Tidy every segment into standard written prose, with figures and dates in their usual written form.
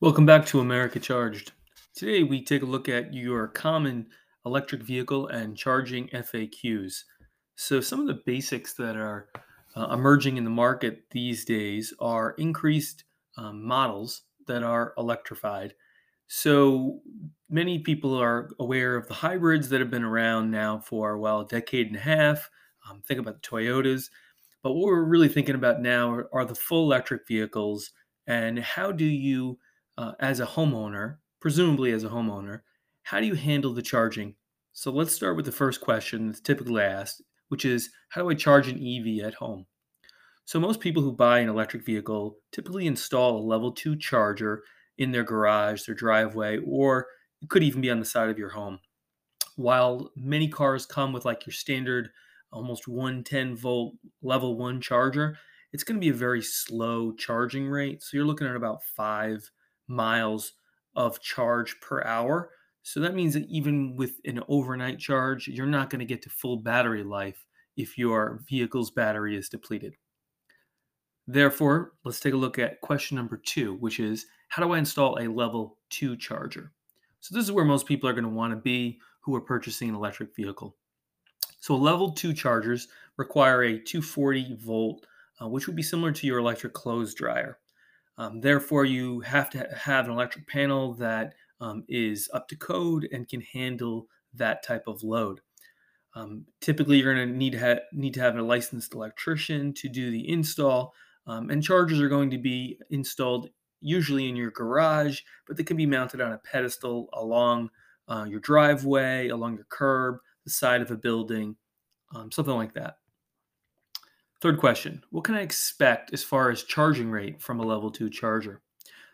Welcome back to America Charged. Today we take a look at your common electric vehicle and charging FAQs. So some of the basics that are emerging in the market these days are increased models that are electrified. So many people are aware of the hybrids that have been around now for, well, a decade and a half. Think about the Toyotas. But what we're really thinking about now are the full electric vehicles, and how do you presumably as a homeowner, how do you handle the charging? So let's start with the first question that's typically asked, which is, how do I charge an EV at home? So most people who buy an electric vehicle typically install a level 2 charger in their garage, their driveway, or it could even be on the side of your home. While many cars come with like your standard almost 110 volt level 1 charger, it's going to be a very slow charging rate. So you're looking at about 5 miles of charge per hour. So that means that even with an overnight charge, you're not going to get to full battery life if your vehicle's battery is depleted. Therefore, let's take a look at question number 2, which is, how do I install a level 2 charger? So this is where most people are going to want to be who are purchasing an electric vehicle. So level 2 chargers require a 240 volt, which would be similar to your electric clothes dryer. Therefore, you have to have an electric panel that is up to code and can handle that type of load. Typically, you're going to need to have a licensed electrician to do the install, and chargers are going to be installed usually in your garage, but they can be mounted on a pedestal along your driveway, along your curb, the side of a building, something like that. Third question, what can I expect as far as charging rate from a level 2 charger?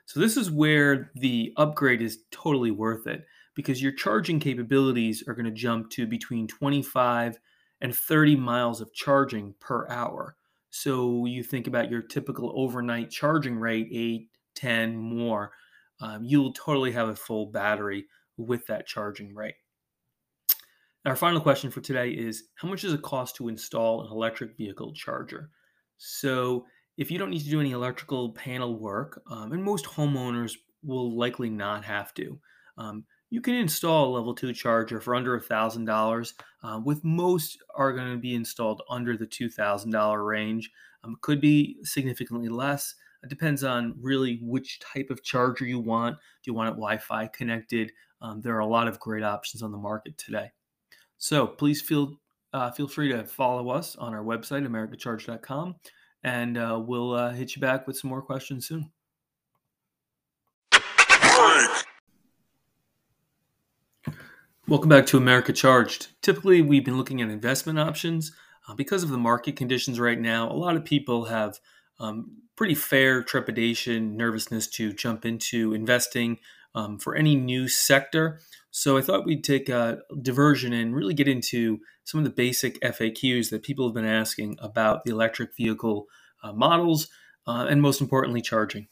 So this is where the upgrade is totally worth it, because your charging capabilities are going to jump to between 25 and 30 miles of charging per hour. So you think about your typical overnight charging rate, 8, 10, more. You'll totally have a full battery with that charging rate. Our final question for today is, how much does it cost to install an electric vehicle charger? So if you don't need to do any electrical panel work, and most homeowners will likely not have to, you can install a level 2 charger for under $1,000, with most are going to be installed under the $2,000 range. It could be significantly less. It depends on really which type of charger you want. Do you want it Wi-Fi connected? There are a lot of great options on the market today. So please feel free to follow us on our website, americacharged.com, and we'll hit you back with some more questions soon. Welcome back to America Charged. Typically, we've been looking at investment options. Because of the market conditions right now, a lot of people have pretty fair trepidation, nervousness to jump into investing for any new sector. So I thought we'd take a diversion and really get into some of the basic FAQs that people have been asking about the electric vehicle models, and most importantly, charging.